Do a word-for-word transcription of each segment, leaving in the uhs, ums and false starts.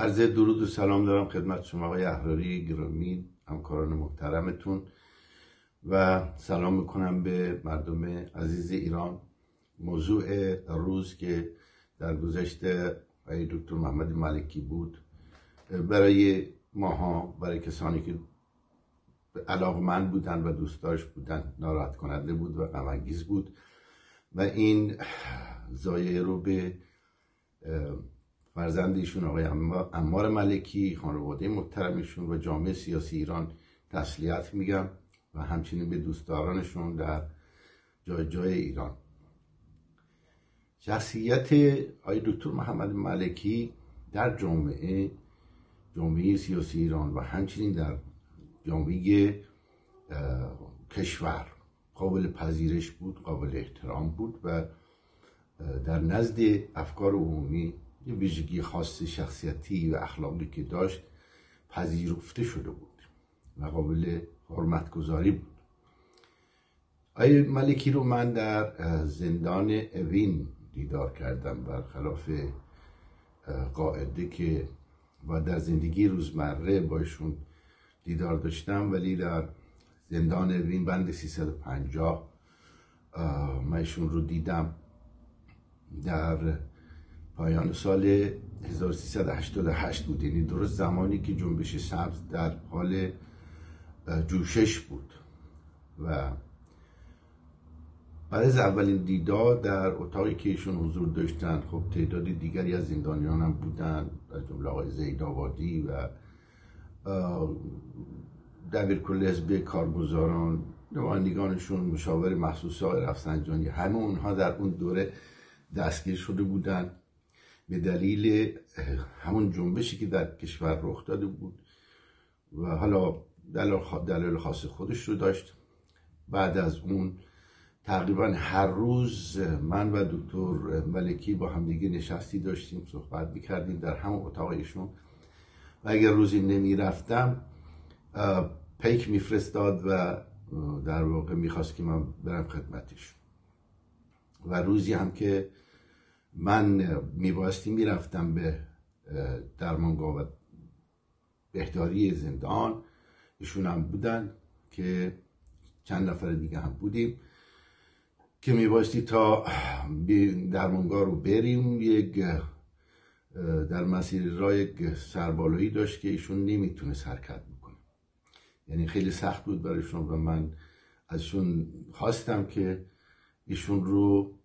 عرض درود و سلام دارم خدمت شما آقای احراری گرامی، همکاران محترمتون، و سلام میکنم به مردم عزیز ایران. موضوع روز که در گذشت آقای دکتر محمد ملکی بود، برای ماها، برای کسانی که علاقمند بودن و دوستاش بودن، ناراحت کننده بود و غم انگیز بود و این ضایعه رو به فرزند ایشون آقای عمار ملکی، خانواده محترم ایشون و جامعه سیاسی ایران تسلیت میگم و همچنین به دوستدارانشون در جای جای ایران. شخصیت آقای دکتر محمد ملکی در جامعه جامعه سیاسی ایران و همچنین در جامعه کشور قابل پذیرش بود، قابل احترام بود و در نزد افکار عمومی یه ویژگی خاص شخصیتی و اخلاقی که داشت پذیرفته شده بود و قابل حرمتگذاری بود. آقای ملکی رو من در زندان اوین دیدار کردم، برخلاف قاعده که و در زندگی روزمره باشون دیدار داشتم، ولی در زندان اوین بند سیصد و پنجاه من ایشون رو دیدم. در پایان سال هزار و سیصد و هشتاد و هشت بود، یعنی درست زمانی که جنبش سبز در حال جوشش بود و بعد از اولین دیدار در اتاقی که ایشون حضور داشتن، خب تعداد دیگری از زندانیان هم بودن، از جمله آقای زیدآبادی و دبیرکل حزب کارگزاران، نمایندگانشون، مشاور مخصوص آقای رفسنجانی، همه اونها در اون دوره دستگیر شده بودن به دلیل همون جنبشی که در کشور رخ داده بود و حالا دلایل خاص خودش رو داشت. بعد از اون تقریبا هر روز من و دکتر ملکی با همدیگه نشستی داشتیم، صحبت میکردیم در همون اتاق ایشون و اگر روزی نمیرفتم پیک میفرستاد و در واقع میخواست که من برم خدمتش و روزی هم که من میبایستی میرفتم به درمانگاه و بهداری زندان، ایشون هم بودن که چند نفر دیگه هم بودیم که میبایستی تا درمانگاه رو بریم، یک در مسیر راه یک سربالایی داشت که ایشون نمیتونست حرکت بکنه، یعنی خیلی سخت بود برایشون و من ازشون خواستم که ایشون رو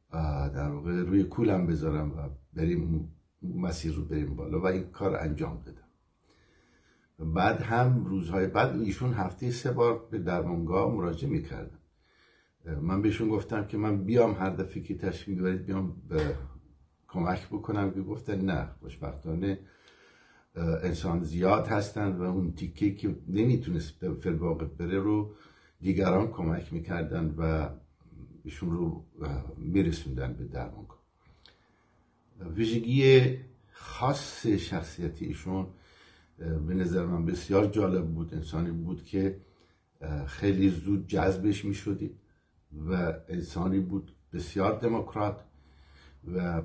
در واقع روی کولم بذارم و بریم مسیر رو بریم بالا و این کار انجام دادم. بعد هم روزهای بعد ایشون هفته سه بار به درمانگاه مراجعه میکردم. من بهشون گفتم که من بیام هر دفعه که تشریف میبرید بیام کمک بکنم، که گفتن نه، خوشبختانه انسان زیاد هستند و اون تیکه که نمیتونست به فلواقع بره رو دیگران کمک میکردن و ایشون رو میرسوندن به درمانگاه. ویژگی خاص شخصیتی ایشون به نظر من بسیار جالب بود. انسانی بود که خیلی زود جذبش میشدید و انسانی بود بسیار دموکرات و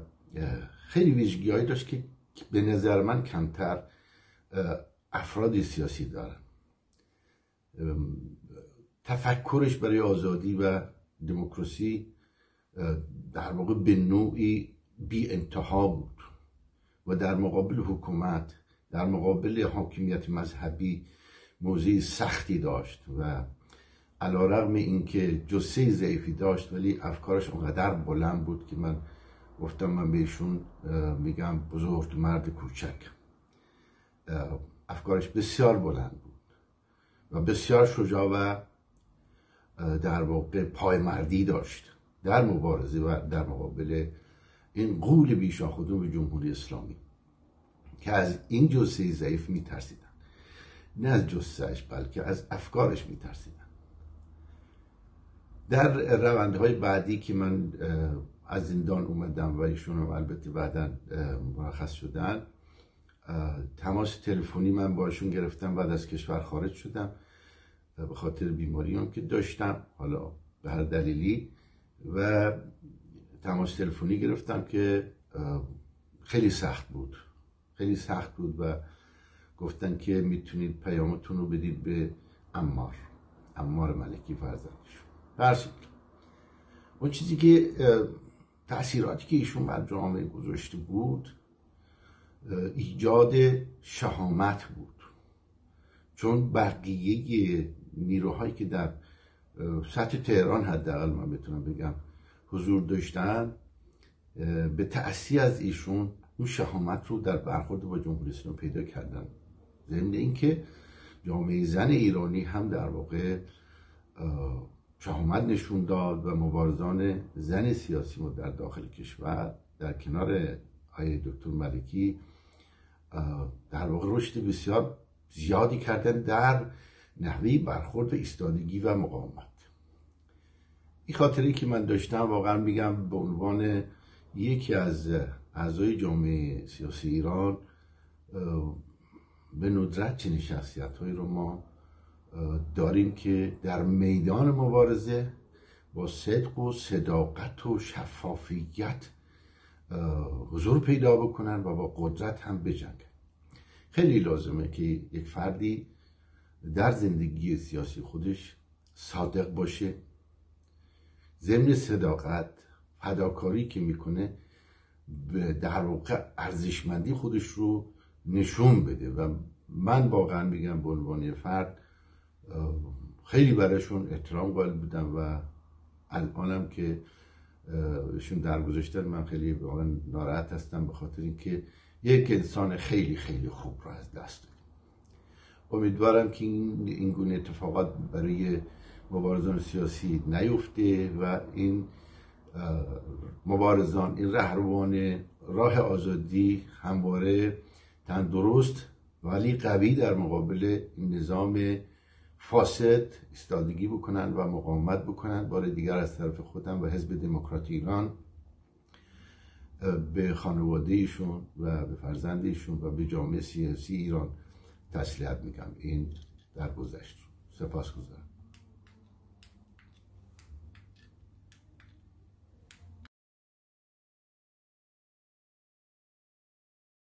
خیلی ویژگی هایی داشت که به نظر من کمتر افراد سیاسی دارن. تفکرش برای آزادی و دموکراسی در واقع به نوعی بی انتها بود و در مقابل حکومت، در مقابل حاکمیت مذهبی موضع سختی داشت و علیرغم اینکه جثه ضعیفی داشت ولی افکارش اونقدر بلند بود که من گفتم من بهشون میگم بزرگ مرد کوچک. افکارش بسیار بلند بود و بسیار شجاع و در واقع پایمردی داشت در مبارزه و در مقابل این غول بیشاخودون به جمهوری اسلامی که از این جثه ضعیف میترسیدن، نه از جثه‌اش بلکه از افکارش میترسیدن. در روندهای بعدی که من از زندان اومدم و ایشون هم البته بعدا مرخص شدن، تماس تلفنی من باشون گرفتم. بعد از کشور خارج شدم به خاطر بیماری هم که داشتم، حالا به هر دلیلی، و تماس تلفنی گرفتم که خیلی سخت بود، خیلی سخت بود و گفتن که میتونید پیامتون رو بدید به عمار عمار ملکی فرزندشون. برسید اون چیزی که تأثیراتی که ایشون بر جامعه گذاشته بود ایجاد شهامت بود، چون بقیه نیروهایی که در سطح تهران حداقل من بتونم بگم حضور داشتن به تأثیر از ایشون اون شهامت رو در برخورد با جمهوری اسلامی پیدا کردن. ضمن اینکه جامعه زن ایرانی هم در واقع شهامت نشون داد و مبارزان زن سیاسی ما در داخل کشور در کنار آقای دکتر ملکی در واقع رشد بسیار زیادی کردن در نحوه برخورد و ایستادگی و مقاومت. این خاطری که من داشتم واقعا میگم به عنوان یکی از اعضای جامعه سیاسی ایران به ندرت چنین شخصیت هایی رو ما داریم که در میدان مبارزه با صدق و صداقت و شفافیت حضور پیدا بکنن و با قدرت هم بجنگن. خیلی لازمه که یک فردی در زندگی سیاسی خودش صادق باشه، ضمن صداقت فداکاری که میکنه در واقع ارزشمندی خودش رو نشون بده و من واقعا میگم به عنوان فرد خیلی برایشون احترام قائل بودم و الانم که ایشون درگذشتن من خیلی واقعا ناراحت هستم به خاطر اینکه یک انسان خیلی خیلی خوب رو از دست دادیم. امیدوارم که این این گونه اتفاقات برای مبارزان سیاسی نیفته و این مبارزان این رهروان راه آزادی همواره تندرست ولی قوی در مقابل این نظام فاسد ایستادگی بکنن و مقاومت بکنن. بار دیگر از طرف خودم و حزب دموکرات ایران به خانواده ایشون و به فرزند ایشون و به جامعه سیاسی ایران تسلیت میگم این درگذشت. سپاسگزارم.